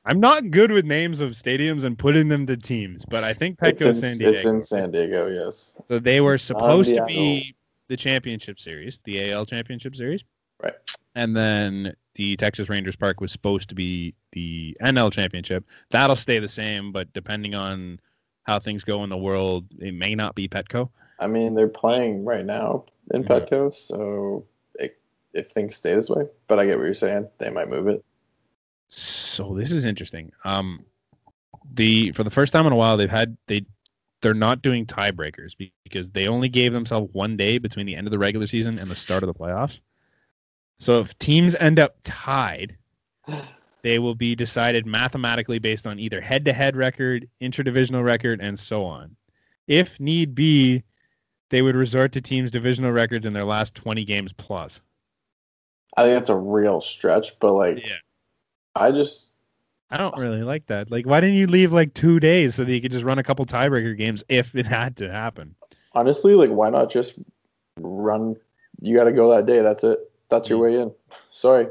I'm not good with names of stadiums and putting them to teams, but I think Petco is San Diego. It's in San Diego, yes. So they were supposed to be the championship series, the AL championship series. Right. And then the Texas Rangers Park was supposed to be the NL championship. That'll stay the same, but depending on how things go in the world, it may not be Petco. I mean, they're playing right now in Petco, so if things stay this way, but I get what you're saying, they might move it. So this is interesting. For the first time in a while, they're not doing tiebreakers because they only gave themselves one day between the end of the regular season and the start of the playoffs. So if teams end up tied, they will be decided mathematically based on either head-to-head record, interdivisional record, and so on. If need be, they would resort to teams' divisional records in their last 20 games plus. I think that's a real stretch, but I don't really like that. Like, why didn't you leave like 2 days so that you could just run a couple tiebreaker games if it had to happen? Honestly, like, why not just run? You got to go that day. That's it. That's your way in. Sorry.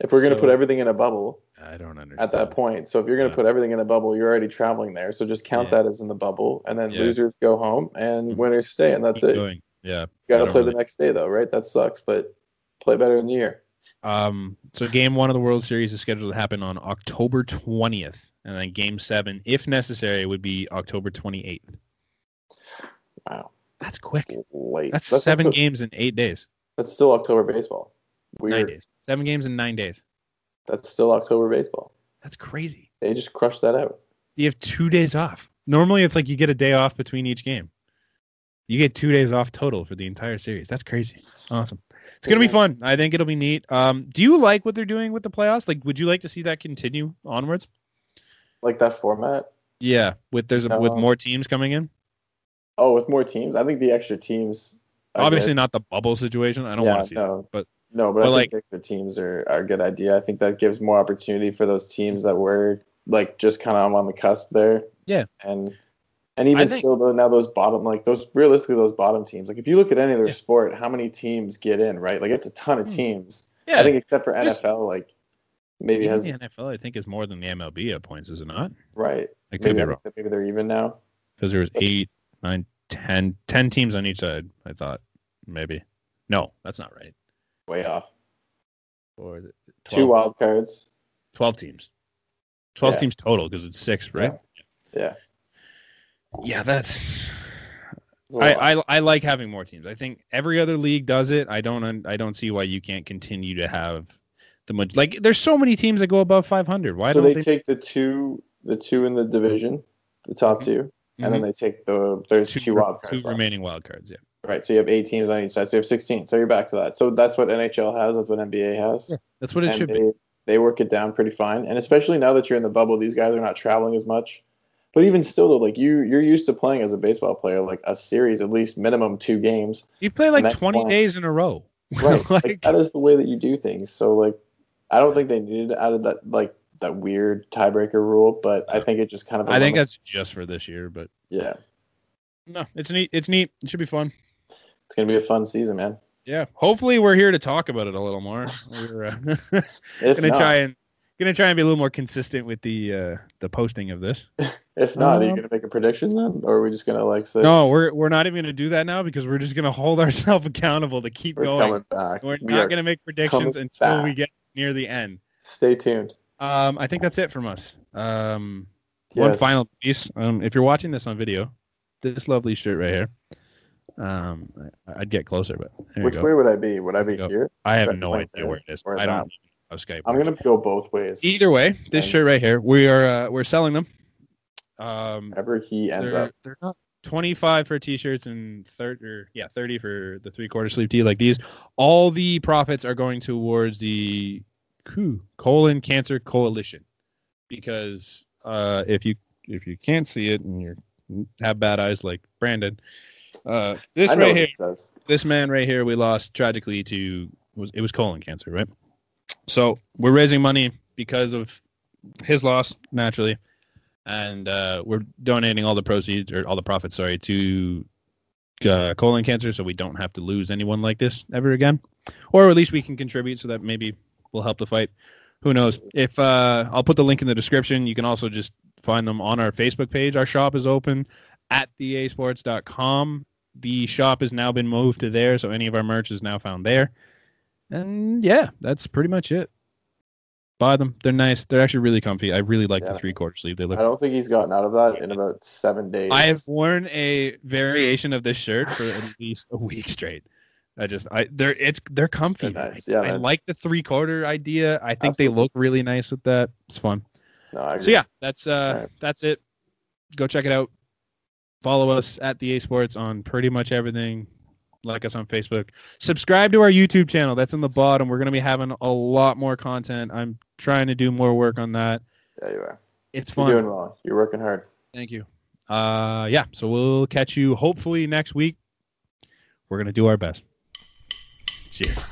If we're going to put everything in a bubble, I don't understand at that point. So if you're going to put everything in a bubble, you're already traveling there. So just count that as in the bubble, and then losers go home and winners stay, and that's it. Yeah, you got to play the next day though, right? That sucks, but play better in the year. So Game 1 of the World Series is scheduled to happen on October 20th, and then Game 7, if necessary, would be October 28th. Wow, that's quick. Late. That's 7 games in 8 days. That's still October baseball. Weird. 9 days. 7 games in 9 days. That's still October baseball. That's crazy. They just crushed that out. You have 2 days off. Normally, it's like you get a day off between each game. You get 2 days off total for the entire series. That's crazy. Awesome. It's going to be fun. I think it'll be neat. Do you like what they're doing with the playoffs? Like, would you like to see that continue onwards? Like that format? Yeah, with more teams coming in? Oh, with more teams? I think the extra teams... Obviously not the bubble situation. I don't want to see that, but... No, but I think the teams are a good idea. I think that gives more opportunity for those teams that were like just kind of on the cusp there. Yeah, and even still, though, now those bottom, like those realistically those bottom teams. Like if you look at any other sport, how many teams get in? Right, like it's a ton of teams. Yeah, I think except for NFL, like maybe has the NFL. I think is more than the MLB at points, is it not? Right. I could be wrong. Maybe they're even now because there was 8, 9, 10 teams on each side. I thought maybe no, that's not right. Way off. Or 12, 2 wild cards. 12 teams. 12 teams total because it's 6, right? Yeah. Yeah, that's. I like having more teams. I think every other league does it. I don't see why you can't continue to have the much. Like there's so many teams that go above 500. Why so don't they take the two in the division, the top two, and then they take there's two wild cards. Two remaining wild cards. Yeah. Right, so you have 8 teams on each side, so you have 16. So you're back to that. So that's what NHL has, that's what NBA has. Yeah, that's what it should be. They work it down pretty fine, and especially now that you're in the bubble, these guys are not traveling as much. But even still, though, like you're used to playing as a baseball player, like a series at least minimum 2 games. You play like 20 days in a row, right? like that is the way that you do things. So like, I don't think they needed to add that like that weird tiebreaker rule, but I think it just kind of. I think that's just for this year, but yeah. No, it's neat. It should be fun. It's going to be a fun season, man. Yeah. Hopefully we're here to talk about it a little more. We're going to try and Gonna try and be a little more consistent with the posting of this. If not, are you gonna make a prediction then, or are we just gonna like say? No, we're not even gonna do that now because we're just gonna hold ourselves accountable to keep going. Back. We're not gonna make predictions until we get near the end. Stay tuned. I think that's it from us. One final piece. If you're watching this on video, this lovely shirt right here. I'd get closer, but which way would I be? Would I be here? I have no idea where it is. I don't. Skype. I'm gonna go both ways. Either way, this shirt right here, we're selling them. Wherever he ends up, they're not $25 for t-shirts and $30 for the 3/4 sleeve tee like these. All the profits are going towards the Colon Cancer Coalition because if you can't see it and you have bad eyes like Brandon, this right here, this man right here, we lost tragically to it was colon cancer, right? So we're raising money because of his loss, naturally, and we're donating all the proceeds or all the profits, to colon cancer, so we don't have to lose anyone like this ever again, or at least we can contribute so that maybe we'll help the fight. Who knows? If I'll put the link in the description. You can also just find them on our Facebook page. Our shop is open at theasports.com. The shop has now been moved to there, so any of our merch is now found there. And yeah, that's pretty much it. Buy them. They're nice. They're actually really comfy. I really like the 3/4 sleeve. They look. I don't think he's gotten out of that in about 7 days. I have worn a variation of this shirt for at least a week straight. They're comfy. They're nice. I like the 3/4 idea. I think they look really nice with that. It's fun. No, I agree. So yeah, that's it. Go check it out. Follow us at the A Sports on pretty much everything. Like us on Facebook. Subscribe to our YouTube channel. That's in the bottom. We're going to be having a lot more content. I'm trying to do more work on that. Yeah, you are. It's fun. You're doing well. You're working hard. Thank you. Yeah, so we'll catch you hopefully next week. We're going to do our best. Cheers.